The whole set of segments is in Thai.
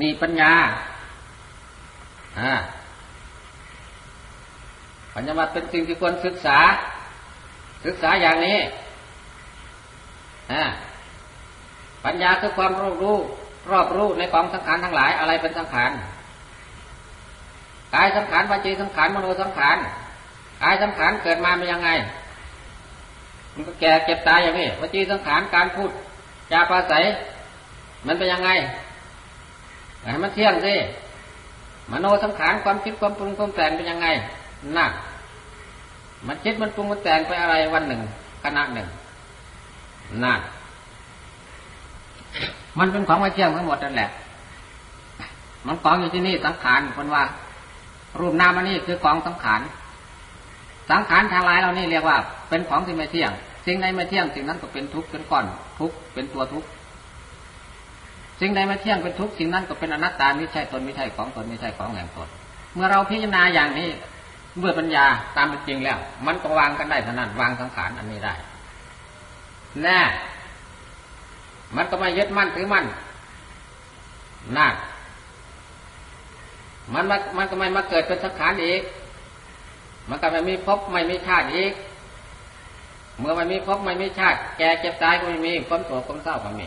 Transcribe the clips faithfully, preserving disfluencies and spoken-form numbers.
นี่ปัญญาอ่าปัญญามัดเป็นสิ่งที่ควรศึกษาศึกษาอย่างนี้อ่าปัญญาคือความรู้รู้รอบรู้ในของสังขารทั้งหลายอะไรเป็นสังขารกายสังขารวจีสังขารมโนสังขารกายสังขารเกิดมาเป็นยังไงมันก็แก่เจ็บตายอย่างนี้วจีสังขารการพูดจาปาศัยมันเป็นยังไงให้มันเที่ยงสิมโนสังขารความคิดความปรุงความแต่งเป็นยังไงน่ะมันคิดมันปรุงมันแต่งไปอะไรวันหนึ่งขณะหนึ่งน่ะมันเป็นของไม่เที่ยงทั้งหมดนั่นแหละมันกองอยู่ที่นี่สังขารคนว่ารูปนามอันนี้คือกองสังขารสังขารทางหลายเรานี่เรียกว่าเป็นของที่ไม่เที่ยงสิ่งใดไม่เที่ยงสิ่งนั้นก็เป็นทุกข์เป็นก้อนทุกข์เป็นตัวทุกข์สิ่งใดไม่เที่ยงเป็นทุกข์สิ่งนั้นก็เป็นอนัตตาไม่ใช่ตนไม่ใช่ของตนไม่ใช่ของแห่งตนเมื่อเราพิจารณาอย่างนี้ด้วยปัญญาตามเป็นจริงแล้วมันก็วางกันได้เท่านั้นวางสังขารอันนี้ได้แน่มันก็ไม่ยึดมั่นถือมั่นนั่นมันมันก็ไม่มาเกิดเป็นสังขารอีกมันก็ไม่มีภพไม่มีชาติอีกเมื่อมันมีภพไม่มีชาติแก่เจ็บตายก็ไม่มีความโศกความเศร้าก็ไม่มี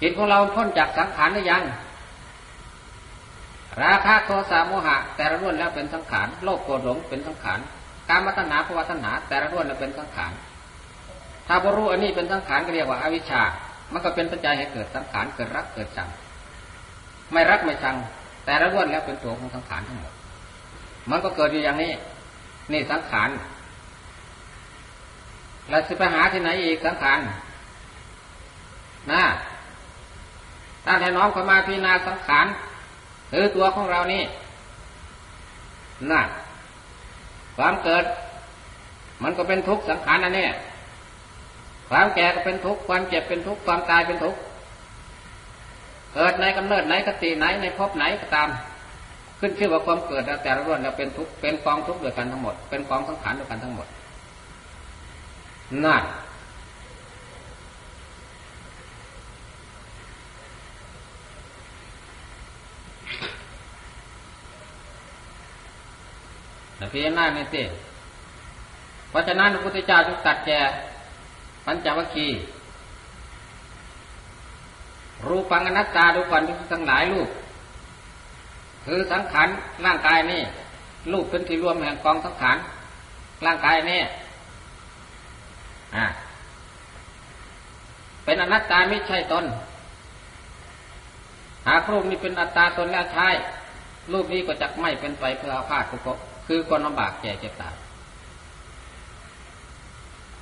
จิตของเราพ้นจากสังขารหรือยังราคะโทสะโมหะแต่ละล้วนแล้วเป็นสังขารโลภโกรธหลงเป็นสังขารกามตัณหาภวตัณหาแต่ละล้วนแล้วเป็นสังขารถ้าบ่รู้อันนี้เป็นสังขารก็เรียกว่าอวิชชามันก็เป็นปัจจัยให้เกิดสังขารเกิดรักเกิดชังไม่รักไม่ชังแต่ละล้วนแล้วเป็นตัวของสังขารทั้งหมดมันก็เกิดอยู่อย่างนี้นี่สังขารเราจะไปหาที่ไหนอีกสังขารนะถ้าให้น้อมเข้ามาพิจารณาสังขารหรือตัวของเรานี่นะความเกิดมันก็เป็นทุกข์สังขารอันนี้ความแก่ก็เป็นทุกข์ความเจ็บเป็นทุกข์ความตายเป็นทุกข์เกิดในกำเนิดไหนคติไหนในภพไหนก็ตามขึ้นชื่อว่าความเกิดแต่ละล้วนแล้วเป็นทุกข์เป็นกองทุกข์ด้วยกันทั้งหมดเป็นกองสังขารด้วยกันทั้งหมดนั่นแต่พิจารณาไม่ติดเพราะฉะนั้นพระพุทธเจ้าจึงตัดแก่ปัญจวัคคีย์รูปังอนัตตาดูก่อนทั้งหลายรูปคือสังขารร่างกายนี่รูปเป็นที่รวมแห่งกองสังขารร่างกายนี่อ่ะเป็นอนัตตาไม่ใช่ตนหากรูปนี้เป็นอัตตาตนแล้วใช่รูปนี้ก็จักไม่เป็นไปเพื่ออาพาธทุกข์คือคนลำบากแก่เจ็บตาย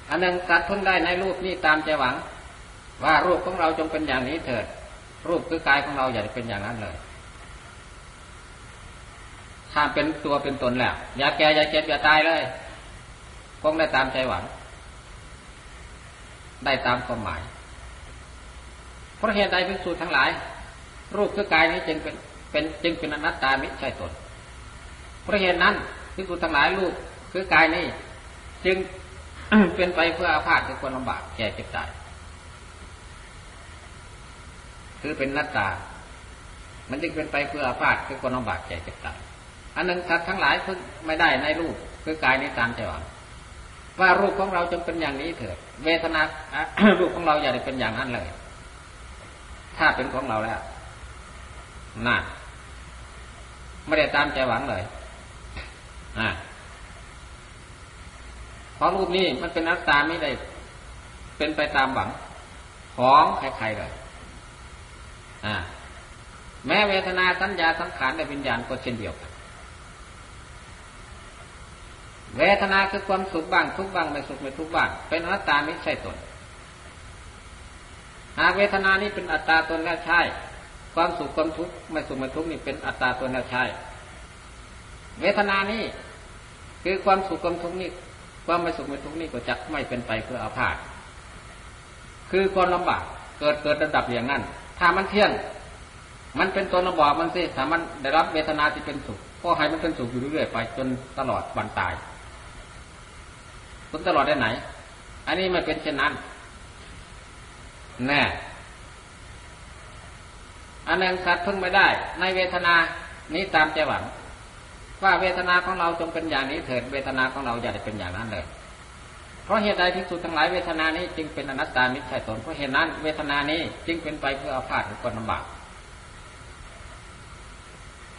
อันหนึ่งตัดทุนได้ในรูปนี้ตามใจหวังว่ารูปของเราจงเป็นอย่างนี้เถิดรูปคือกายของเราอย่าเป็นอย่างนั้นเลยถ้าเป็นตัวเป็นตนแล้วอย่าแก่อย่าเจ็บอย่าตายเลยคงได้ตามใจหวังได้ตามความหมายเพราะเหตุใดภิกษุทั้งหลายรูปคือกายนี้จึงเป็นเป็นจึงเป็นอนัตตามิใช่ตนเพราะเหตุนั้นภิกษุทั้งหลายรูปคือกายนี้จึงเป็นไปเพื่ออาพาธคือคนลำบากแก่เจ็บตายคือเป็นนัตตามันจึงเป็นไปเพื่ออาพาธคือคนลำบากแก่เจ็บตายอันนั้นสัตว์ทั้งหลายพึ่งไม่ได้ในรูปคือกายนี้ตามใจหวังว่ารูปของเราจงเป็นอย่างนี้เถิดเวทนา รูปของเราอย่าได้เป็นอย่างนั้นเลยถ้าเป็นของเราแล้วน่ะไม่ได้ตามใจหวังเลยอ่ะเพราะรูปนี้มันเป็นนัตตาไม่ได้เป็นไปตามหวังของใครๆเลยอ่าแม้เวทนาสัญญาสังขารและวิญญาณก็เช่นเดียวกันเวทนาคือความสุขบ้างทุกบ้างไม่สุขไม่ทุกบ้างเป็นอนัตตาไม่ใช่ตนหากเวทนานี้เป็นอัตตาตนแล้วใช่ความสุขความทุกข์ไม่สุขไม่ทุกข์นี่เป็นอัตตาตนแล้วใช่เวทนานี้คือความสุขความทุกข์นี่ความไม่สุขไม่ทุกข์นี่ก็จักไม่เป็นไปเพื่ออาพาธคือความลำบากเกิดเกิดระดับอย่างนั้นถ้ามันเที่ยงมันเป็นตัวระบอบมันสิถ้ามันได้รับเวทนาที่เป็นสุขก็ให้มันเป็นสุขอยู่เรื่อยๆไปจนตลอดวันตายจนตลอดได้ไหนอันนี้ไม่เป็นเช่นนั้น แน่อันหนึ่งสัตว์พึ่งไม่ได้ในเวทนานี้ตามใจหวังว่าเวทนาของเราจงเป็นอย่างนี้เถิดเวทนาของเราอย่าได้เป็นอย่างนั้นเลยเพราะเหตุใดภิกษุทั้งหลายเวทนานี้จึงเป็นอนัตตามิจฉาตนเพราะเหตุนั้นเวทนานี้จึงเป็นไปเพื่ออาพาธความลำบาก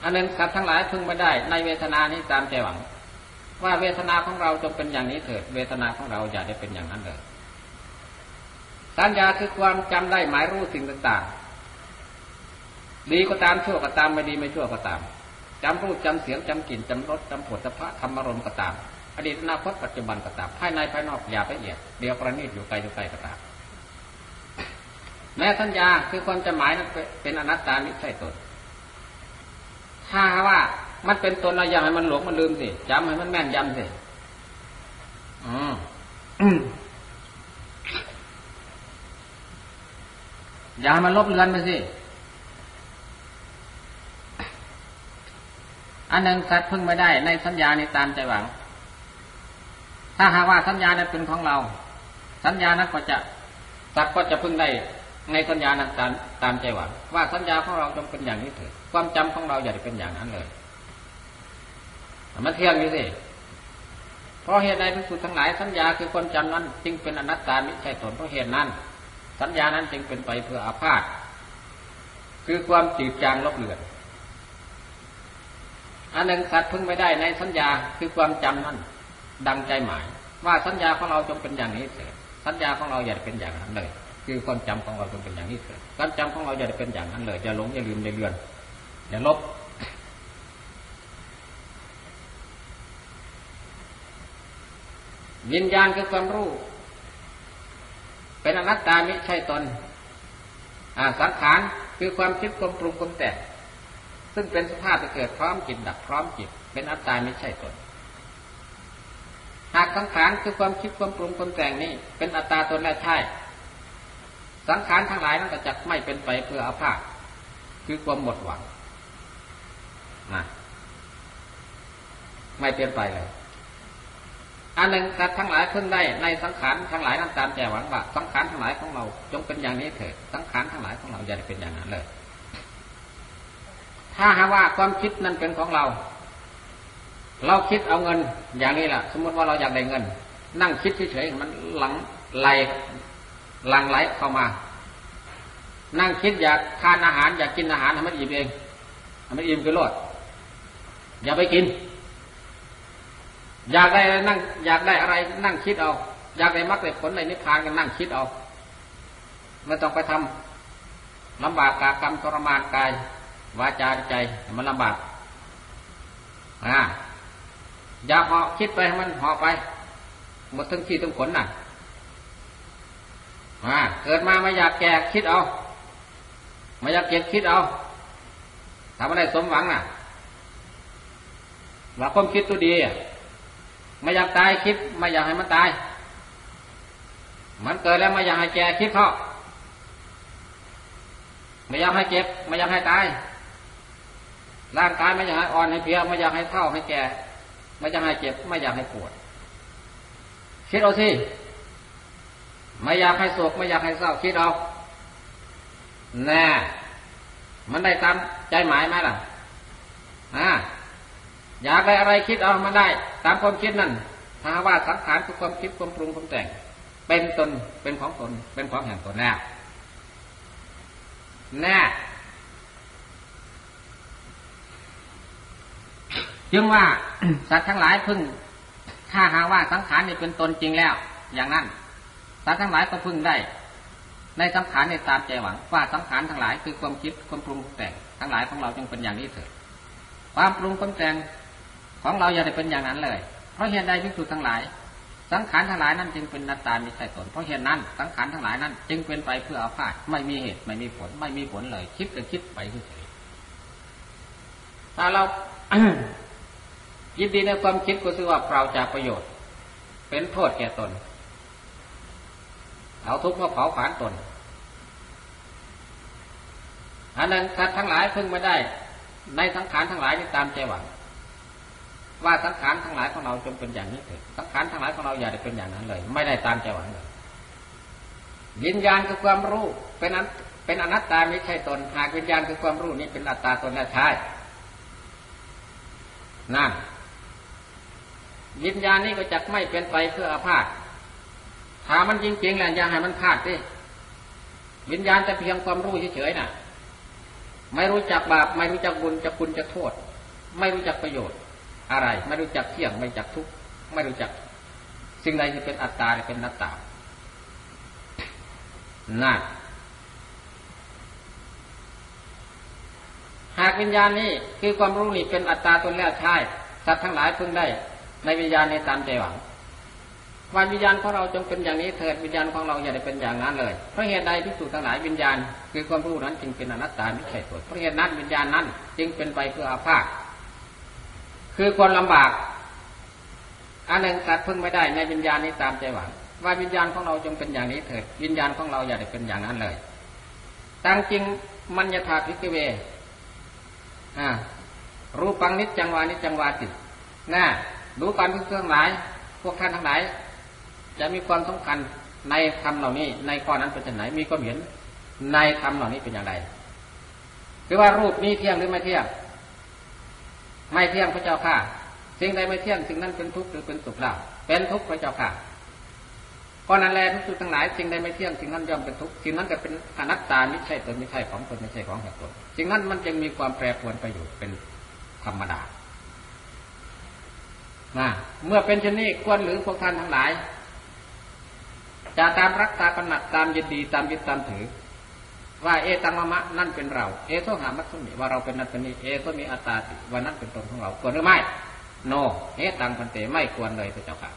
อันหนึ่งสัตว์ทั้งหลายพึ่งไม่ได้ในเวทนานี้ตามใจหวังว่าเวทนาของเราจงเป็นอย่างนี้เถิดเวทนาของเราอย่าได้เป็นอย่างนั้นเลยสัญญาคือความจำได้หมายรู้สิ่งต่างๆดีก็ตามชั่วก็ตามไม่ดีไม่ชั่วก็ตามจำรูปจำเสียงจำกลิ่นจำรสจำผลสะพะธรรมารมณ์ก็ตามอดีตอนาคตปัจจุบันก็ตามภายในภายนอกอย่าไปเอียดเดียวประณีตอยู่ไกลอยู่ไกลก็ตามแม้สัญญาคือความจำหมายนั้นเป็นอนัตตามิใช่ตนถ้าว่ามันเป็นตนเราอย่าให้มันหลงมันลืมสิจำให้มันแม่นยำสิอืมอย่าให้มันลบเลือนไปสิอันหนึ่งสัตว์พึ่งไม่ได้ในสัญญาในตามใจหวังถ้าหากว่าสัญญานั้นเป็นของเราสัญญานั้นก็จะสัตว์ก็จะพึ่งได้ในสัญญานั้นตามตามใจหวังว่าสัญญาของเราจงเป็นอย่างนี้เถิดความจำของเราอย่าได้เป็นอย่างนั้นเลยมันเที่ยงอยู่สิเพราะเหตุใดภิกษุทั้งหลายสัญญาคือความจำนั้นจึงเป็นอนัตตามิใช่ตนเพราะเหตุนั้นสัญญานั้นจึงเป็นไปเพื่ออาพาธคือความจืดจางลบเลือนอันหนึ่งสัตว์พึ่งไม่ได้ในสัญญาคือความจำนั้นดังใจหมายว่าสัญญาของเราจงเป็นอย่างนี้เถิดสัญญาของเราอย่าเป็นอย่างนั้นเลยคือความจำของเราจงเป็นอย่างนี้เถิดความจำของเราอย่าเป็นอย่างนั้นเลยอย่าหลงอย่าลืมอย่าเลือนอย่าลบวิญญาณคือความรู้เป็นอนัตตามิใช่ตนสังขารคือความคิดความปรุงความแต่งซึ่งเป็นสภาพที่เกิดพร้อมจิตดับพร้อมจิตเป็นอัตตามิใช่ตนหากสังขารคือความคิดความปรุงความแต่งนี้เป็นอัตตาตนและใช่สังขารทั้งหลายนั้นก็จักไม่เป็นไปเพื่ออาพาธคือความหมดหวังนะไม่เป็นไปเลยอันหนึ่งสัตว์ทั้งหลายพึ่งได้ในสังขารทั้งหลายนั้นตามใจหวังว่าสังขารทั้งหลายของเราจงเป็นอย่างนี้เถิดสังขารทั้งหลายของเราอย่าได้เป็นอย่างนั้นเลยถ้าหากว่าความคิดนั้นเป็นของเราเราคิดเอาเงินอย่างนี้ล่ะสมมติว่าเราอยากได้เงินนั่งคิดเฉยๆมันหลังไหลหลังไหลเข้ามานั่งคิดอยากทานอาหารอยากกินอาหารให้มันอิ่มเองให้มันอิ่มไปโลดอย่าไปกินอยากได้อะไรนั่งอยากได้อะไรนั่งคิดเอาอยากได้มรรคได้ผลได้นิพพานกันนั่งคิดเอาไม่ต้องไปทำลำบากกากรรมทรมานกายวาจาใจมันลำบากอ่าอยากเหาะคิดไปให้มันเหาะไปหมดทั้งที่ทั้งผลน่ะอ่าเกิดมาไม่อยากแก่คิดเอาไม่อยากเก็บคิดเอาทำอะไรสมหวังน่ะว่าความคิดตัวดีไม่อยากตายคิดไม่อยากให้มันตายมันเกิดแล้วไม่อยากให้แก่คิดเขาไม่อยากให้เจ็บไม่อยากให้ตายร่างกายไม่อยากให้อ่อนให้เพลียไม่อยากให้เฒ่าให้แก่ไม่อยากให้เจ็บไม่อยากให้ปวดคิดเอาสิไม่อยากให้โศกไม่อยากให้เศร้าคิดเอาแน่มันได้ตามใจหมายไหมล่ะอ่าอยากได้อะไรคิดเอามันได้ตามความคิดนั่นถ้าว่าสังขารคือความคิดความปรุงความแต่งเป็นตนเป็นของตนเป็นของแห่งตนแน่แน่จึงว่า สัตว์ทั้งหลายพึ่งถ้าหาว่าสังขารนี่เป็นตนจริงแล้วอย่างนั้นสัตว์ทั้งหลายก็พึ่งได้ในสังขารในตามใจหวังว่าสังขารทั้งหลายคือความคิดความปรุงแต่งทั้งหลายของเราจึงเป็นอย่างนี้เถิดความปรุงความแต่งของเราอย่าได้เป็นอย่างนั้นเลยเพราะเหตุใดภิกษุทั้งหลายสังขารทั้งหลายนั้นจึงเป็นอนัตตามิใช่ตนเพราะเหตุนั้นสังขารทั้งหลายนั้นจึงเป็นไปเพื่ออาพาธไม่มีเหตุไม่มีผลไม่มีผลเลยคิดก็คิดไปเฉยๆถ้าเรา ยินดีในความคิดก็ถือว่าเปล่าจากประโยชน์เป็นโทษแก่ตนเอาทุกข์มาเผาผลาญตนอันนั้นสัตว์ทั้งหลายพึ่งไม่ได้ในสังขารทั้งหลายนี้ตามใจหวังว่าสังขารทั้งหลายของเราจงเป็นอย่างนี้เถิดสังขารทั้งหลายของเราอย่าได้เป็นอย่างนั้นเลยไม่ได้ตามใจหวังเลย วิญญาณคือความรู้เป็นอันเป็นอนัตตาไม่ใช่ตนหากวิญญาณคือความรู้นี้เป็นอัตตาตนได้ใช่นั่นวิญญาณนี้ก็จักไม่เป็นไปเพื่ออาพาธถามมันจริงๆแหละอย่าให้มันพลาดดิวิญญาณจะเพียงความรู้เฉยๆน่ะไม่รู้จักบาปไม่รู้จักบุญจักคุณจักโทษไม่รู้จักประโยชน์อะไรไม่รู้จักเที่ยงไม่รู้จักทุกข์ไม่รู้จักสิ่งใดที่เป็นอัตตาเป็นนัตตานั่นหากวิญญาณนี้คือความรู้นี่เป็นอัตตาตนแล้วใช่สัตว์ทั้งหลายพึงได้ในวิญญาณในตามใจหวังวันวิญญาณของเราจงเป็นอย่างนี้เถิดวิญญาณของเราอย่าได้เป็นอย่างนั้นเลยเพราะเหตุใดภิกษุทั้งหลายวิญญาณคือความรู้นั้นจึงเป็นอนัตตาไม่ใช่ตนเพราะเหตุนั้นวิญญาณนั้นจึงเป็นไปเพื่ออาพาธคือคนลำบากอันหนึ่งสัตว์พึ่งไม่ได้ในวิญญาณนี้ตามใจหวังว่าวิญญาณของเราจงเป็นอย่างนี้เถิดวิญญาณของเราอย่าได้เป็นอย่างนั้นเลยตั้งจริงมัญญาธาภิกขเวอ่ารูปังนิจจังวานิจจังวาติน่ะรู้การพิจารณาทั้งหลายพวกท่านทั้งหลายจะมีความสำคัญในธรรมเหล่านี้ในข้อนั้นเป็นอย่างไรมีความเห็นในธรรมเหล่านี้เป็นอย่างไรคือว่ารูปนี้เที่ยงหรือไม่เที่ยงไม่เที่ยงพระเจ้าค่ะสิ่งใดไม่เที่ยงสิ่งนั้นเป็นทุกข์หรือเป็นสุขเราเป็นทุกข์พระเจ้าค่ะเพราะนั้นแลภิกษุทั้งหลายสิ่งใดไม่เที่ยงสิ่งนั้นย่อมเป็นทุกข์สิ่งนั้นก็เป็นอนัตตาไม่ใช่ตนไม่ใช่ของตนไม่ใช่ของของตนสิ่งนั้นมันจึงมีความแปรปรวนไปอยู่เป็นธรรมดานะเมื่อเป็นเช่นนี้ควรหรือพวกท่านทั้งหลายจะตามรักตากำหนัดตามยินดีตามยึดตามถือว่าเอตังมะมะนั่นเป็นเราเอโซหามัตสุมิว่าเราเป็นนั่นเป็นนี้เอโซมีอัตตาติว่านั่นเป็นตนของเราควรหรือไม่โนเอตังพันเตไม่ควรเลยพระเจ้าค่ะ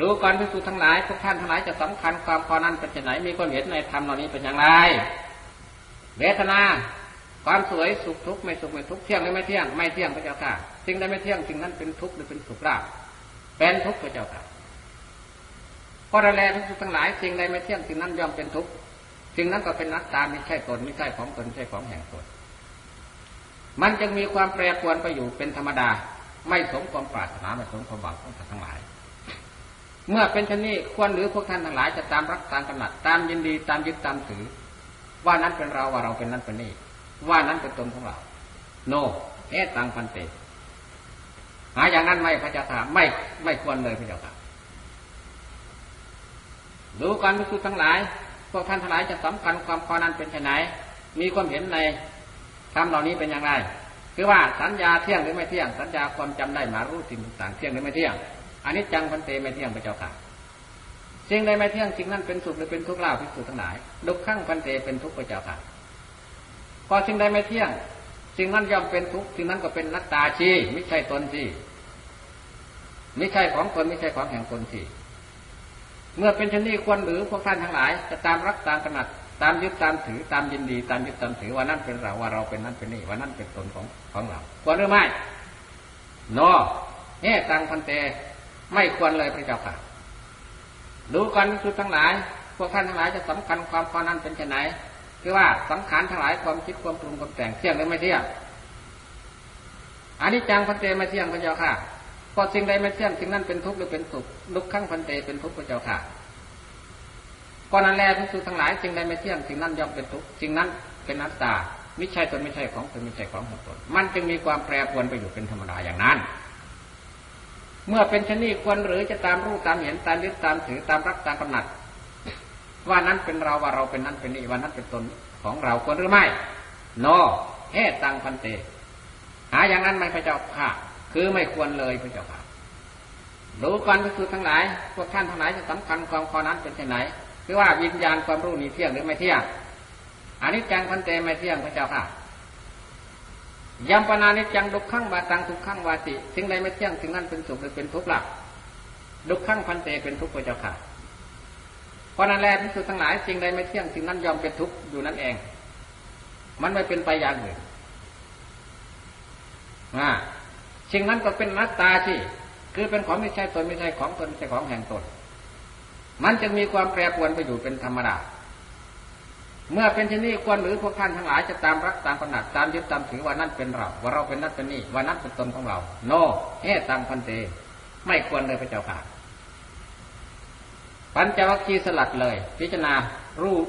ดูก่อนภิกษุทั้งหลายพวกท่านทั้งหลายจะสำคัญความพอนั้นเป็นเช่นไรมีความเห็นในธรรมเหล่านี้เป็นอย่างไรเวทนาความสวยสุขทุกข์ไม่สุขไม่ทุกข์เที่ยงหรือไม่เที่ยงไม่เที่ยงพระเจ้าค่ะสิ่งใดไม่เที่ยงสิ่งนั้นเป็นทุกข์หรือเป็นสุขเราเป็นทุกข์พระเจ้าค่ะเพราะแลภิกษุทั้งหลายสิ่งใดไม่เที่ยงสิ่งนั้นย่อมเป็นทุกข์สิ่งนั้นก็เป็นอนัตตาไม่ใช่ตนไม่ใช่ของตนไม่ใช่ของแห่งตนมันจึงมีความแปรปรวนไปอยู่เป็นธรรมดาไม่สมความปรารถนาไม่สมความหวังของท่านทั้งหลายเมื่อเป็นเช่นนี้ควรหรือพวกท่านทั้งหลายจะตามรักตามกำหนัดตามยินดีตามยึดตามถือว่านั้นเป็นเราว่าเราเป็นนั้นเป็นนี่ว่านั้นเป็นตนของเราโนเอตังพันเตหาอย่างนั้นไม่พระเจ้าค่ะไม่ไม่ควรเลยพระเจ้าค่ะดูการพิสูจน์ทั้งหลายพวกท่านทั้งหลายจะสำคัญความพอนั้นเป็นไฉนมีความเห็นในธรรมเหล่านี้เป็นอย่างไรคือว่าสัญญาเที่ยงหรือไม่เที่ยงสัญญาความจำได้มารู้สิ่งต่างเที่ยงหรือไม่เที่ยงอนิจจังพันเตไม่เที่ยงพระเจ้าค่ะสิ่งใดไม่เที่ยงสิ่งนั้นเป็นสุขหรือเป็นทุกข์เล่าพิสูจน์ทั้งหลายดุขขังพันเตเป็นทุกข์พระเจ้าค่ะพอสิ่งใดไม่เที่ยงสิ่งนั้นย่อมเป็นทุกข์สิ่งนั้นก็เป็นนัตตาชีไม่ใช่ตนชีไม่ใช่ของตนไม่ใช่ของแห่งตนชีเมื่อเป็นเช่นนี้ควรหรือพวกท่านทั้งหลายจะตามรักตามกำหนัดตามยึดตามถือตามยินดีตามยึดตามถือว่านั่นเป็นเราว่าเราเป็นนั่นเป็นนี่ว่านั่นเป็นตนของของเราควรหรือไม่โนเอตังพันเตไม่ควรเลยพระเจ้าค่ะดูก่อนภิกษุทั้งหลายพวกท่านทั้งหลายจะสำคัญความพอนั้นเป็นไฉนคือว่าสังขารทั้งหลายความคิดความปรุงความแต่งเที่ยงหรือไม่เที่ยงอนิจจังพันเตไม่เที่ยงพระเจ้าค่ะพอสิ่งใดไม่เที่ยงสิ่งนั้นเป็นทุกข์หรือเป็นสุขทุกขังพันเตเป็นทุกข์พระเจ้าค่ะก่อนนั้นแลภิกษุทั้งหลายสิ่งใดไม่เที่ยงสิ่งนั้นย่อมเป็นทุกข์สิ่งนั้นเป็นอนัตตามิใช่ตนไม่ใช่ของตนไม่ใช่ของของตนมันจึงมีความแปรปรวนไปอยู่เป็นธรรมดาอย่างนั้นเมื่อเป็นเช่นนี้ควรหรือจะตามรู้ตามเห็นตามยึดตามถือตามรักตามกำหนัดว่านั้นเป็นเราว่าเราเป็นนั้นเป็นนี่ว่านั้นเป็นตนของเราควรหรือไม่โนเอตังพันเตหาอย่างนั้นไม่พระเจ้าค่ะคือไม่ควรเลยพระเจ้าค่ะดูก่อนภิกษุทั้งหลายพวกท่านทั้งหลายจะสำคัญความข้อนั้นเป็นไฉนคือว่าวิญญาณความรู้นี้เที่ยงหรือไม่เที่ยงอนิจจังพันเตไม่เที่ยงพระเจ้าค่ะยัมปนานิจจังทุกขังวาตังทุกขังวาติสิ่งใดไม่เที่ยงสิ่งนั้นเป็นสุขหรือเป็นทุกข์ล่ะทุกขังพันเตเป็นทุกข์พระเจ้าค่ะเพราะนั้นแลภิกษุทั้งหลายสิ่งใดไม่เที่ยงสิ่งนั้นยอมเป็นทุกข์อยู่นั่นเองมันไม่เป็นไปอย่างอื่นนะสิ่งนั้นก็เป็นอนัตตาที่คือเป็นของไม่ใช่ตนไม่ใช่ของตนไม่ใช่ของแห่งตนมันจึงมีความแปรปรวนไปอยู่เป็นธรรมดาเมื่อเป็นเช่นนี้ควรหรือพวกท่านทั้งหลายจะตามรักตามกำหนัดตามยึดตามถือว่านั่นเป็นเราว่าเราเป็นนั่นเป็นนี่ว่านั่นเป็นตนของเราโนเอตังพันเตไม่ควรเลยพระเจ้าค่ะ ปัญจวัคคีย์สลัดเลยพิจารณารูป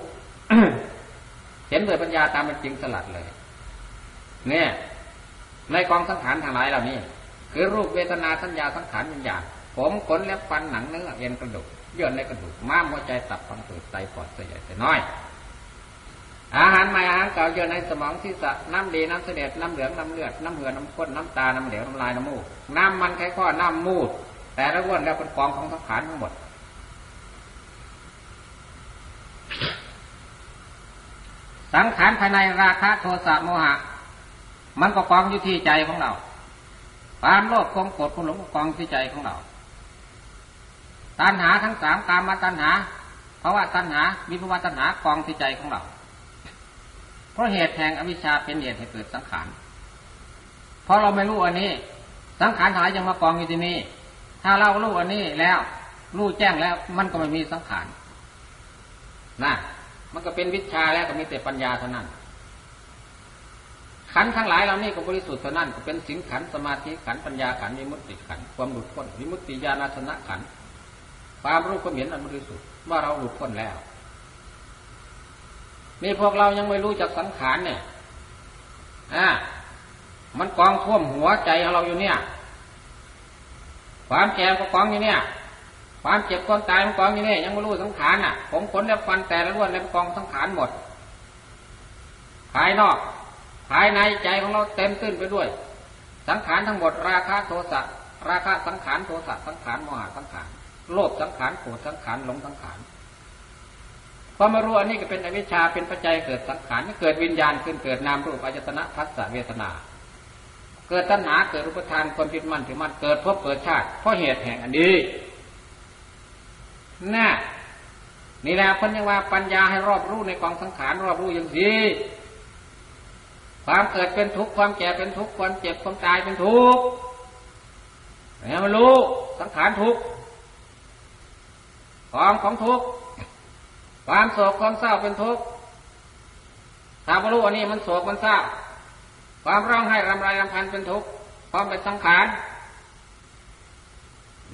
เห็นโดยปัญญาตามเป็นจริงสลัดเลยเนี่ยในกองสังขารทั้งหลายเหล่านี้คือรูปเวทนาสัญญาสังขารวิญญาณผมขนเล็บฟันหนังเนื้อเอ็นกระดูกเยื่อในกระดูกม้ามหัวใจตับฟันผืดไตปอดไส้ใหญ่ไส้น้อยอาหารใหม่อาหารเก่าเยื่อในสมองศีรษะน้ำดีน้ำเสด็จน้ำเหลืองน้ำเลือดน้ำเหือน้ำข้นน้ำตาน้ำเหลวน้ำลายน้ำมูกน้ำมันไขข้อน้ำมูดแต่ละล้วนแล้วเป็นกองของสังขารทั้งหมดสังขารภายในราคะโทสะโมหะมันก็กองอยู่ที่ใจของเราความโลภความโกรธความหลงก็กองที่ใจของเราตัณหาทั้งสามกามตัณหาภวตัณหาวิภวตัณหากองที่ใจของเราเพราะเหตุแห่งอวิชชาเป็นเหตุให้เกิดสังขารเพราะเราไม่รู้อันนี้สังขารหายยังมากองอยู่ที่นี่ถ้าเรารู้อันนี้แล้วรู้แจ้งแล้วมันก็ไม่มีสังขารนะมันก็เป็นวิชาแล้วก็มีแต่ปัญญาเท่านั้นขันทั้งหลายเรานี่ก็บริสุทธิ์เท่านั้นก็เป็นสิงขันสมาธิขันปัญญาขันวิมุตติขันความหลุดพ้นวิมุตติญาณัสสนะขันความรู้ความเห็นอันบริสุทธิ์ว่าเราหลุดพ้นแล้วนี่พวกเรายังไม่รู้จักสังขารเนี่ยอ่ามันกองท่วมหัวใจของเราอยู่เนี่ยความแก่ก็กองอยู่เนี่ยความเจ็บความตายมันกองอยู่เนี่ยยังไม่รู้สังขารน่ะผมขนและฟันแต่ละล้วนและกองสังขารหมดภายนอกภายในใจของเราเต็มตื้นไปด้วยสังขารทั้งหมดราคะโทสะราคะสังขารโทสะสังขารโมหะสังขารโลภสังขารโกรธสังขารหลงสังขารความรู้อันนี้ก็เป็นอวิชชาเป็นปัจจัยเกิดสังขารเกิดวิญญาณขึ้นเกิดนามรูปอายตนะผัสสะเวทนาเกิดตัณหาเกิดอุปทานความยึดมั่นถือมั่นเกิดภพเกิดชาติเพราะเหตุแห่งอันนี้น่ะนี่แหละเพิ่นยังว่าปัญญาให้รอบรู้ในกองสังขารรอบรู้อย่างนี้ความเกิดเป็นทุกข์ความแก่เป็นทุกข์ความเจ็บความตายเป็นทุกข์เนี่ยมันรู้สังขารทุกข์กองของทุกข์ความโศกความเศร้าเป็นทุกข์ถ้าไม่รู้อันนี้มันโศกมันเศร้าความร้องไห้รำไรรำพันเป็นทุกข์ความเป็นสังขาร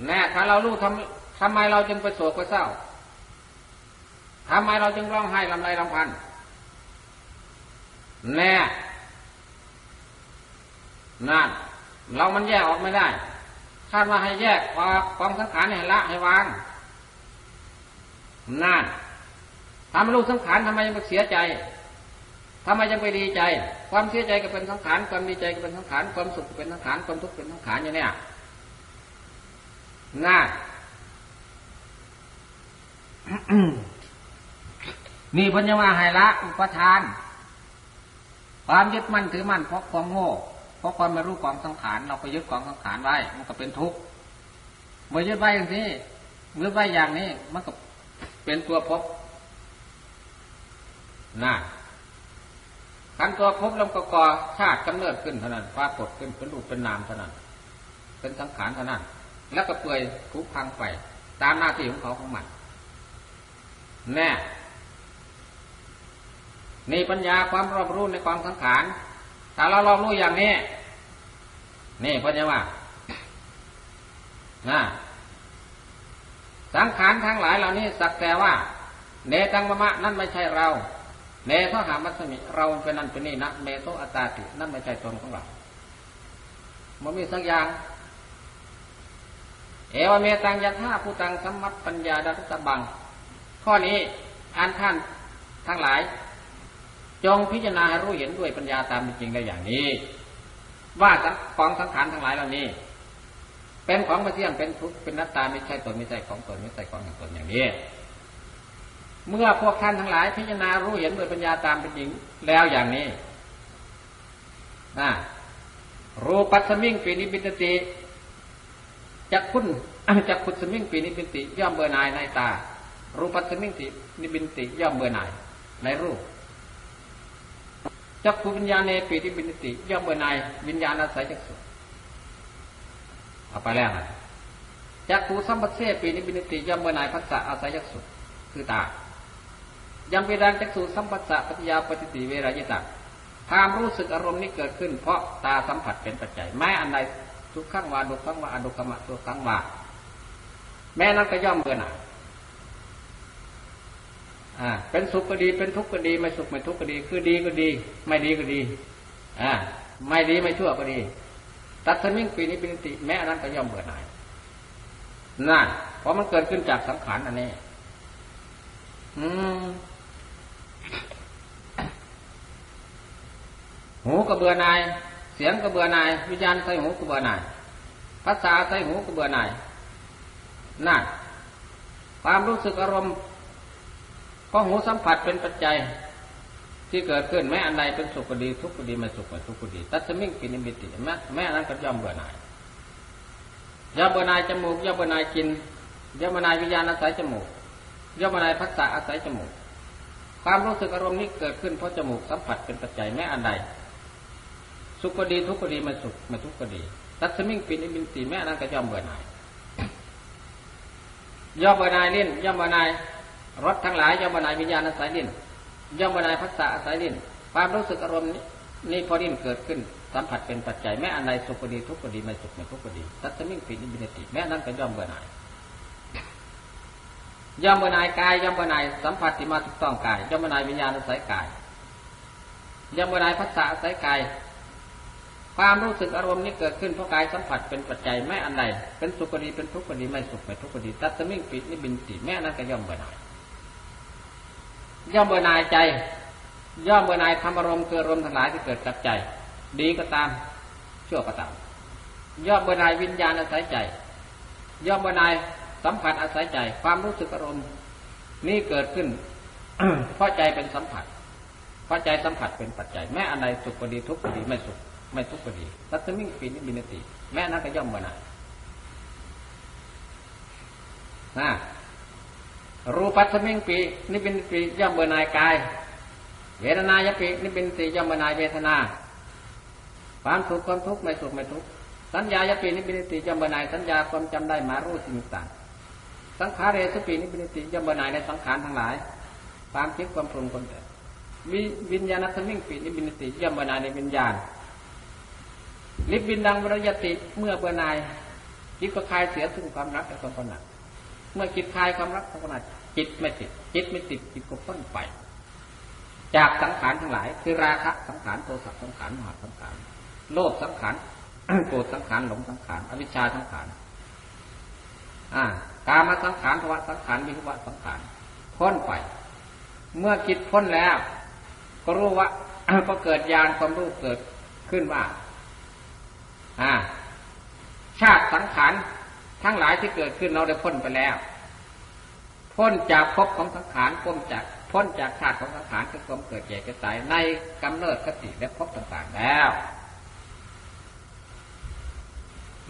แน่ถ้าเรารู้ทำทำไมเราจึงไปโศกไปเศร้าทำไมเราจึงร้องไห้รำไรรำพันแน่นั่นเรามันแยกออกไม่ได้คาดว่าให้แยกออกกองสังขารให้ละให้วางนั่นทำลูกสังขารทำไมยังไปเสียใจทำไมยังไปดีใจความเสียใจก็เป็นสังขารความดีใจก็เป็นสังขารความสุขก็เป็นสังขารความทุกข์เป็นสังขารอย่างนี้นั่น นี่พันยมาให้ละอุปทานความยึดมั่นถือมั่นเพราะความโง่เพราะความไม่รู้กองสังขารเราไปยึดกองสังขารไว้มันก็เป็นทุกข์เมื่อยึดไว้อย่างนี้ยึดไว้อย่างนี้มันก็เป็นตัวภพน่ะขันตัวภพลำกอกชาติกำเนิดขึ้นเท่านั้นปรากฏขึ้นเป็นรูปเป็นนามเท่านั้นเป็นสังขารเท่านั้นแล้วก็เปื่อยผุพังไปตามหน้าที่ของเขาของมันแน่นี่ปัญญาความรอบรู้ในความสังขารถ้าเรารอบรู้อย่างนี้นี่ปัญญาว่าน่ะสังขารทั้งหลายเหล่านี้สักแต่ว่าเนตังมะมะนั่นไม่ใช่เราเนโทหามัสมิเราเป็นนั่นเป็นนี่นะเนโทอัตตาตินั่นไม่ใช่ตนของเรามันมีสักอย่างเอวเมตังยะถาภูตังสัมมัตปัญญาดัตตะบังข้อนี้อ่านท่านทั้งหลายจงพิจารณาให้รู้เห็นด้วยปัญญาตามเป็นจริงได้อย่างนี้ว่าสังของสังขารทั้งหลายเหล่านี้เป็นของไม่เที่ยงเป็นทุกข์เป็นนัตตาไม่ใช่ตนไม่ใช่ของตนไม่ใช่ของของตนอย่างนี้เมื่อพวกท่านทั้งหลายพิจารณารู้เห็นโดยปัญญาตามเป็นจริงแล้วอย่างนี้นะรูปัสสมิงปีนิบินติจักขุนจักขุสมิงปีนิบินติย่อมเบื่อหน่ายในตารูปัสสมิงตินิบินติย่อมเบื่อหน่ายในรูปจักขุวิญญาณเนปีนิบินติย่อมเบื่อหน่ายวิญญาณอาศัยจักขุเอาไปแล้วนะจักขุสัมปัสเสปีนิบินติย่อมเบื่อหน่ายผัสสะอาศัยจักขุคือตายังเวดังจักษุสัมปัสสะปัญญาปฏิติเวรายตาความรู้สึกอารมณ์นี้เกิดขึ้นเพราะตาสัมผัสเป็นปัจจัยแม้อันใดทุกขังวาดุขังวาอดุขมะตัวขังวาแม้นั้นก็ย่อมเบื่อหน่าย อ่าเป็นสุขก็ดีเป็นทุกข์ก็ดีไม่สุขไม่ทุกข์ก็ดีคือดีก็ดีไม่ดีก็ดีอ่าไม่ดีไม่ชั่วก็ดีตัดสมิ่งปีนี้ปีนิติแม้อันนั้นก็ย่อมเบื่อหน่ายนั่นเพราะมันเกิดขึ้นจากสังขารอันนี้อืมหูก็เบื่อหน่ายเสียงก็เบื่อหน่ายวิญญาณใส่หูก็เบื่อหน่ายภาษาใส่หูก็เบื่อหน่ายนั่นความรู้สึกอารมณ์ก็หูสัมผัสเป็นปัจจัยที่เกิดขึ้นแม้อันใดเป็นสุขก็ดีทุกข์ก็ดีไม่สุขก็ทุกข์ก็ดีตัสมิงกินิมิติแม้แม้อันนั้นก็ย่อมเบื่อหน่ายย่อมเบื่อหน่ายจมูกย่อมเบื่อหน่ายกินย่อมเบื่อหน่ายวิญญาณอาศัยจมูกย่อมเบื่อหน่ายภาษาอาศัยจมูกความรู้สึกอารมณ์นี้เกิดขึ้นเพราะจมูกสัมผัสเป็นปัจจัยแม้อันใดสุขก็ดีทุกข์ก็ดีไม่สุขไม่ทุกข์ก็ดีตัสมิงกินิมิติแม้อันนั้นก็ย่อมเบื่อหน่ายย่อมเบื่อหน่ายลิ้นย่อมเบื่อหน่ายรสทั้งหลายย่อมเบื่อหน่ายวิญญาณอาศัยลิ้นย่อมเบื่อหน่ายผัสสะอาศัยลิ้นความรู้สึกอารมณ์นี้พอลิ้นเกิดขึ้นสัมผัสเป็นปัจจัยแม้อันใดสุขก็ดีทุกข์ก็ดีไม่สุขไม่ทุกข์ก็ดีตัสมิงปีนิมิติแม้นั้นก็ย่อมเบื่อหน่ายย่อมเบื่อหน่ายกายย่อมเบื่อหน่ายสัมผัสที่มาถูกต้องกายย่อมเบื่อหน่ายวิญญาณอาศัยกายย่อมเบื่อหน่ายผัสสะอาศัยกายความรู้สึกอารมณ์นี้เกิดขึ้นเพราะกายสัมผัสเป็นปัจจัยแม้อันใดเป็นสุขก็ดีเป็นทุกข์ก็ดีไม่สุขไม่ทุกข์ก็ดีตัสมิงปีนิมิติแม้นั้นก็ย่อมเบื่อหน่ายย่อมเบื่อหน่ายใจย่อมเบื่อหน่ายธรรมอารมณ์คืออารมณ์ทั้งหลายที่เกิดกับใจดีก็ตามชั่วก็ตามย่อมเบื่อหน่ายวิญญาณอาศัยใจย่อมเบื่อหน่ายสัมผัสอาศัยใจความรู้สึกอารมณ์นี้เกิดขึ้น เพราะใจเป็นสัมผัสเพราะใจสัมผัสเป็นปัจจัยแม้อันใดสุขก็ดีทุกข์ก็ดีไม่สุขไม่ทุกข์ก็ดีตัสมิงปีนิมิติแม้นั้นก็ย่อมเบื่อหน่ายนะรูปัสสมิงปีนิพินติย่อมเบื่อหน่ายกายเวทนายปีนิพินติย่อมเบื่อหน่ายเวทนาความสุขความทุกข์ไม่สุขไม่ทุกข์สัญญายปีนิพินติย่อมเบื่อหน่ายสัญญาความจำได้หมายรู้สิ่งต่างสังขารเรสปีนิพินติย่อมเบื่อหน่ายในสังขารทั้งหลายความคิดความปรุงความแต่งวิญญาณสมิงปีนิพินติย่อมเบื่อหน่ายในวิญญาณนิพพินดังวิริยติเมื่อเบื่อหน่ายจิตก็คลายเสียซึ่งความรักและความกำหนัดเมื่อจิตคลายความรักความกำหนัดจิตไม่ติดจิตไม่ติดจิตก็พ้นไปจากสังขารทั้งหลายคือราคะสังขารโทสะสังขารโมหะสังขารโลภสังขารโกรธสังขารหลงสังขารอวิชชาสังขารอ่ากามสังขารภวสังขารวิภวสังขารพ้นไปเมื่อจิตพ้นแล้วก็รู้ว่าก็เกิดญาณความรู้เกิดขึ้นว่าอ่าชาติสังขารทั้งหลายที่เกิดขึ้นเราได้พ้นไปแล้วพ้นจากภพของสังขารพ้นจากพ้นจากชาติของสังขารคือความเกิดแก่เกิดตายในกำเนิดคติและภพต่างๆแล้ว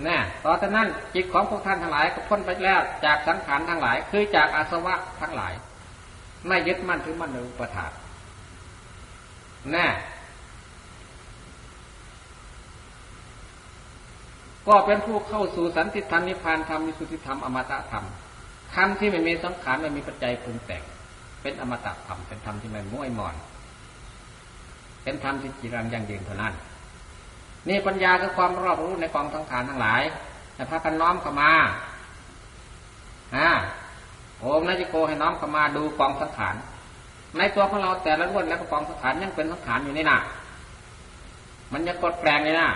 นะต่อจากนั้นจิตของพวกท่านทั้งหลายก็พ้นไปแล้วจากสังขารทั้งหลายคือจากอาสวะทั้งหลายไม่ยึดมั่นถือมั่นในอุปาทานนะก็เป็นผู้เข้าสู่สันติธรรมนิพพานธรรมวิสุทธิธรรมอมตะธรรมธรรมที่ไม่มีสังขารไม่มีปัจจัยปรุงแต่งเป็นอมตะธรรมเป็นธรรมที่ไม่มั่วหมอนเป็นธรรมที่จีรังยั่งยืนเท่านั้นนี่ปัญญาคือความรอบรู้ในกองสังขารทั้งหลายแต่พากันน้อมเข้ามาอ่าโอมนะจิโกให้น้อมเข้ามาดูกองสังขารในตัวของเราแต่ละล้วนแล้วก็กองสังขารยังเป็นสังขารอยู่นี่นะมันยังกดแปลงเลยนะ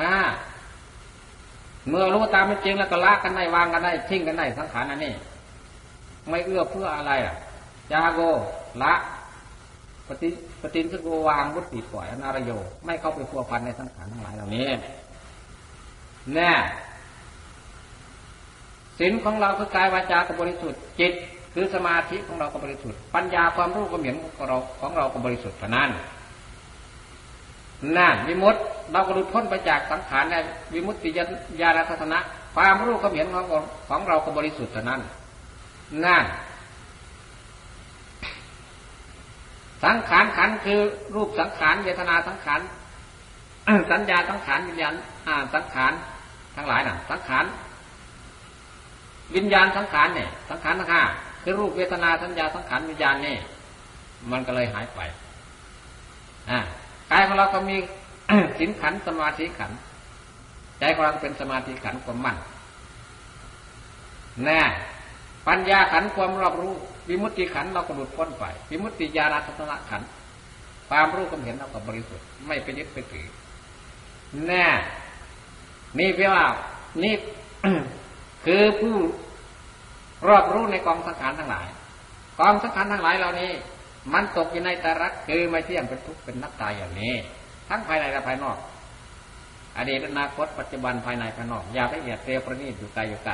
อ่าเมื่อรู้ตามเป็นจริงแล้วก็ละกันได้วางกันได้ทิ้งกันได้สังขารอันนี้ไม่เอื้อเพื่ออะไรอ่ะยาโกละปฏิปฏิสโกวางวุฒิปล่อยอนารโยไม่เข้าไปพัวพันในสังขารทั้งหลายเหล่านี้แน่ศีลของเราคือกายวาจาก็บริสุทธิ์จิตคือสมาธิของเราก็บริสุทธิ์ปัญญาความรู้ความเห็นของเราของเราก็บริสุทธิ์เท่านั้นนั่นวิมุตติเราก็หลุดพ้นไปจากสังขารในวิมุตติญาณทัศนะความรู้ความเห็นของของเราก็บริสุทธิ์เท่านั้นนั่นสังขารขันคือรูปสังขารเวทนาสังขารสัญญาสังขารวิญญาณสังขารทั้งหลายน่ะสังขารวิญญาณสังขารเนี่ยสังขารทั้งห้าคือรูปเวทนาสัญญาสังขารวิญญาณนี่มันก็เลยหายไปอ่ากายของเราก็มีศีลขันสมาธิขันใจของเราเป็นสมาธิขันความมั่นแน่ ปัญญาขันความรอบรู้วิมุตติขันเราก็หลุดพ้นไปวิมุตติญาณทัศนะขันความรู้ความเห็นเราก็บริสุทธิ์ไม่ไปยึดไปถือแน่นี่แปลว่านี่ คือผู้รอบรู้ในกองสังขารทั้งหลายกองสังขารทั้งหลายเหล่านี้มันตกอยู่ในตารักคือไม่เที่ยงเป็นทุกข์เป็นนักตายอย่างนี้ทั้งภายในและภายนอกอดีตอนาคตปัจจุบันภายในภายนอกอย่าไปเหยียดเตะประณีตอยู่ไกลอยู่ไกล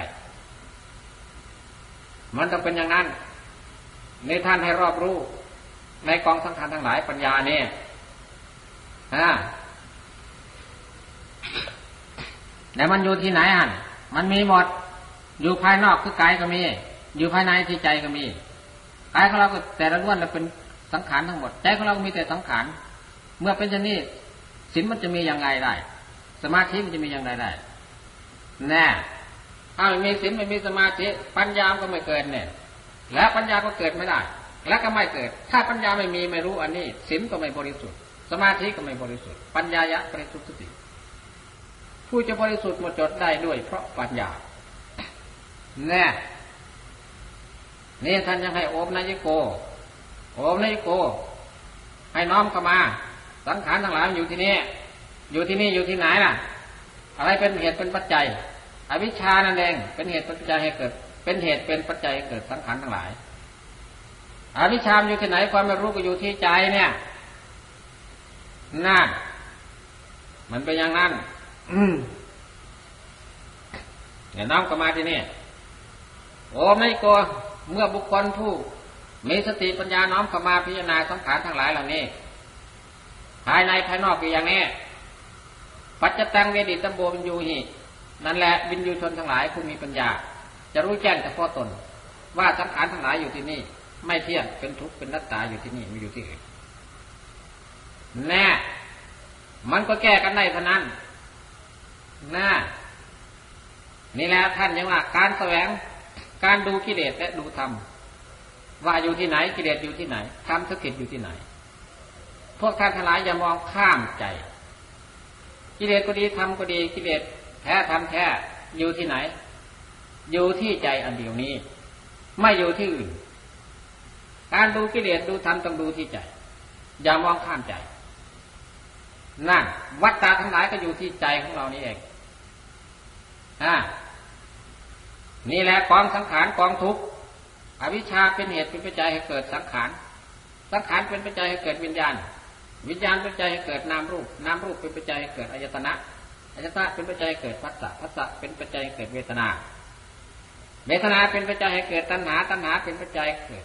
มันต้องเป็นอย่างนั้นในท่านให้รอบรู้ในกองสังขารทั้งหลายปัญญาเนี่ยอ่าแต่มันอยู่ที่ไหนอ่ะมันมีหมดอยู่ภายนอกคือกายก็มีอยู่ภายในที่ใจก็มีกายของเราแต่ละล้วนเป็นสังขารทั้งหมดใจของเรามีแต่สังขารเมื่อเป็นเช่นนี้ศีลมันจะมีอย่างไรได้สมาธิมันจะมีอย่างไรได้แน่ถ้าไม่มีศีลไม่มีสมาธิปัญญาก็ไม่เกิดเนี่ยและปัญญาก็เกิดไม่ได้และก็ไม่เกิดถ้าปัญญาไม่มีไม่รู้อันนี้ศีลก็ไม่บริสุทธิ์สมาธิก็ไม่บริสุทธิ์ปัญญายะบริสุทธิ์สิผู้จะบริสุทธิ์หมดจดได้ด้วยเพราะปัญญาแน่นี่ท่านยังให้โอมนายิโกโอมนายิโกให้น้อมเข้ามาสังขารทั้งหลายอยู่ที่นี่อยู่ที่นี่อยู่ที่ไหนล่ะอะไรเป็นเหตุเป็นปัจจัยอวิชชานั่นเองเป็นเหตุเป็นปัจจัยให้เกิดเป็นเหตุเป็นปัจจัยให้เกิดสังขารทั้งหลายอวิชชาอยู่ที่ไหนความไม่รู้ก็อยู่ที่ใจเนี่ยนั่นมันเป็นอย่างนั้นเนี่ยน้อมเข้ามาที่นี่โอมนายิโกเมื่อบุคคลผู้มีสติปัญญาน้อมเข้ามาพิจารณาสังขารทั้งหลายเหล่านี้ภายในภายนอกอย่างนี้ปัจจตังเวดิตโบวินยูหินั่นแหละวินยูชนทั้งหลายผู้มีปัญญาจะรู้แจ้งเฉพาะตนว่าสังขารทั้งหลายอยู่ที่นี่ไม่เที่ยงเป็นทุกข์เป็นนัตตาอยู่ที่นี่ไม่อยู่ที่อื่นแน่มันก็แก้กันได้เท่านั้นแน่นี่แหละท่านยังว่าการแสวงการดูกิเลสและดูธรรมว่าอยู่ที่ไหนกิเลสอยู่ที่ไหนธรรมสถิตอยู่ที่ไหนพวกท่านทั้งหลายอย่ามองข้ามใจกิเลสก็ดีธรรมก็ดีกิเลสแท้ธรรมแท้อยู่ที่ไหนอยู่ที่ใจอันเดียวนี้ไม่อยู่ที่อื่นการดูกิเลสดูธรรมต้องดูที่ใจอย่ามองข้ามใจนั่นวัฏฏะทั้งหลายก็อยู่ที่ใจของเรานี่เองอ่านี่แหละกองสังขารกองทุกข์อวิชชาเป็นเหตุเป็นปัจจัยให้เกิดสังขารสังขารเป็นปัจจัยให้เกิดวิญญาณวิญญาณเป็นปัจจัยให้เกิดนามรูปนามรูปเป็นปัจจัยให้เกิดอายตนะอายตนะเป็นปัจจัยให้เกิดผัสสะผัสสะเป็นปัจจัยให้เกิดเวทนาเวทนาเป็นปัจจัยให้เกิดตัณหาตัณหาเป็นปัจจัยให้เกิด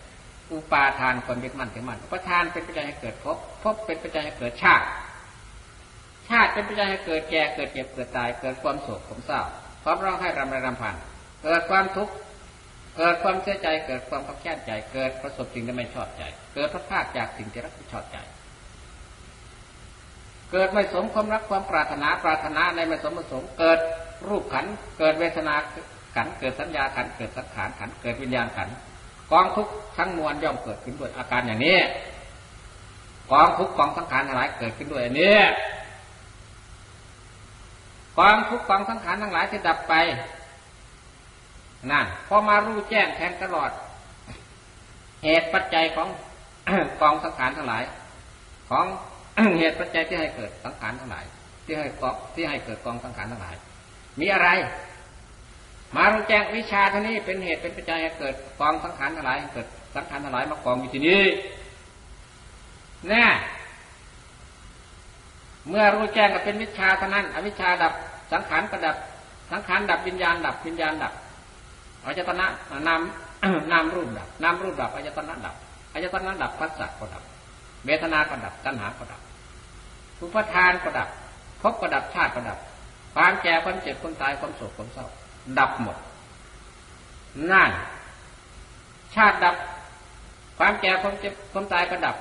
อุปาทานความยึดมั่นถือมั่นอุปาทานเป็นปัจจัยให้เกิดภพภพเป็นปัจจัยให้เกิดชาติชาติเป็นปัจจัยให้เกิดแก่เกิดเจ็บเกิดตายเกิดความโศกความเศร้าความร้องไห้รำไรรำพันเกิดความทุกข์เกิดความเสียใจเกิดความขับแค้นใจเกิดประสบสิ่งที่ไม่ชอบใจเกิดพลาดพลาดจากสิ่งที่รักที่ชอบใจเกิดไม่สมความรักความปรารถนาปรารถนาในไม่สมประสงค์เกิดรูปขันเกิดเวทนาขันเกิดสัญญาขันเกิดสังขารขันเกิดวิญญาณขันกองทุกข์ทั้งมวลย่อมเกิดขึ้นด้วยอาการอย่างนี้กองทุกข์กองสังขารทั้งหลายเกิดขึ้นด้วยอันนี้กองทุกข์กองสังขารทั้งหลายที่ดับไปนั่นพอมารู้แจ้งแทงตลอดเหตุปัจจัยของ กองสังขารทั้งหลายของ เหตุปัจจัยที่ให้เกิดสังขารทั้งหลายที่ให้เกาะที่ให้เกิดกองสังขารทั้งหลายมีอะไรมารู้แจ้งวิชาเท่านี้เป็นเหตุเป็นปัจจัยให้เกิดกองสังขารทั้งหลายเกิดสังขารทั้งหลายมากองอยู่ที่นี้แน่เมื่อรู้แจ้งก็เป็นวิชาเท่านั้นอวิชชาดับสังขารก็ดับสังขารดับวิญญาณดับวิญญาณดับอายตนะนามนามรูปดับนามรูปดับอายตนะดับอายตนะดับผัสสะก็ดับเวทนาก็ดับตัณหาก็ดับอุปทานก็ดับภพก็ดับชาติก็ดับความแก่ความเจ็บความตายความโศกความเศร้าดับหมดนั่นชาติดับความแก่ความเจ็บความตายก็ดับ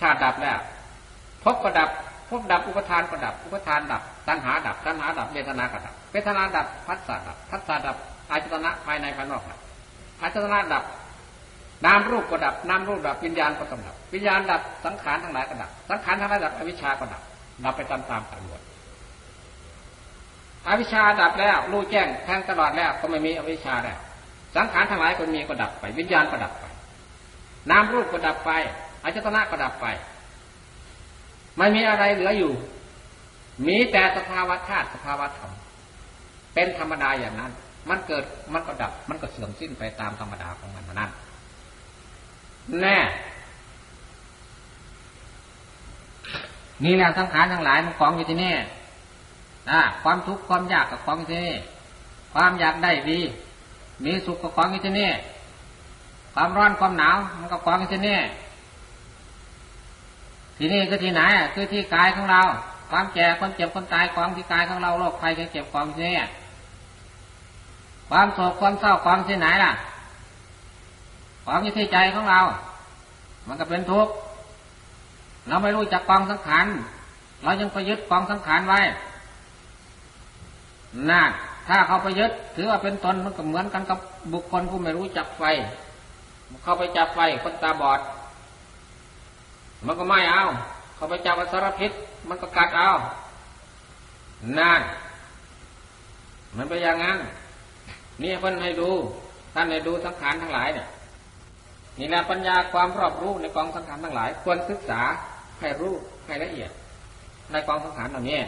ชาติดับแล้วภพก็ดับภพดับอุปทานก็ดับอุปทานดับตัณหาดับตัณหาดับเวทนาก็ดับเวทนาดับผัสสะดับผัสสะดับอายตนะภายในภายนอกนะอายตนะดับนามรูปก็ดับนามรูปดับวิญญาณก็ต้องดับวิญญาณดับสังขารทั้งหลายก็ดับสังขารทั้งหลายดับอวิชชาก็ดับดับไปตามๆกันหมดอวิชชาดับแล้วรู้แจ้งแทงตลอดแล้วก็ไม่มีอวิชชาแล้ว สังขารทั้งหลายก็มีก็ดับไปวิญญาณก็ดับไปนามรูปก็ดับไปอายตนะก็ดับไปไม่มีอะไรเหลืออยู่มีแต่สภาวะธาตุสภาวะธรรมเป็นธรรมดาอย่างนั้นมันเกิดมันก็ดับมันก็เสื่อมสิ้นไปตามธรรมดาของมันนั้นแน่นี่แหละสังขารทั้งหลายมันของอยู่ที่นี่อ่าความทุกข์ความยากกับของอยู่ที่นี่ความอยากได้ดีมีสุขกับของอยู่ที่นี่ความร้อนความหนาวมันก็ของอยู่ที่นี่ที่นี่คือที่ไหนคือที่กายของเราความแก่ความเจ็บความตายของที่กายของเราโรคภัยแก่เจ็บของที่นี่ความโศกความเศร้าของที่ไหนล่ะของอยู่ที่ใจของเรามันก็เป็นทุกข์เราไม่รู้จักกองสังขารเรายังไปยึดกองสังขารไว้น่ะถ้าเขาไปยึดถือว่าเป็นตนมันก็เหมือนกันกับบุคคลผู้ไม่รู้จักไฟเขาไปจับไฟคนตาบอดมันก็ไม่เอาเขาไปจับสารพิษมันก็กัดเอาน่ะมันเป็นอย่างนั้นนี่เพิ่นให้ดูท่านให้ดูสังขารทั้งหลายเนี่ยนี่แหละปัญญาความรอบรู้ในกองสังขารทั้งหลายควรศึกษาให้รู้ให้ละเอียดในกองสังขารเหล่านี้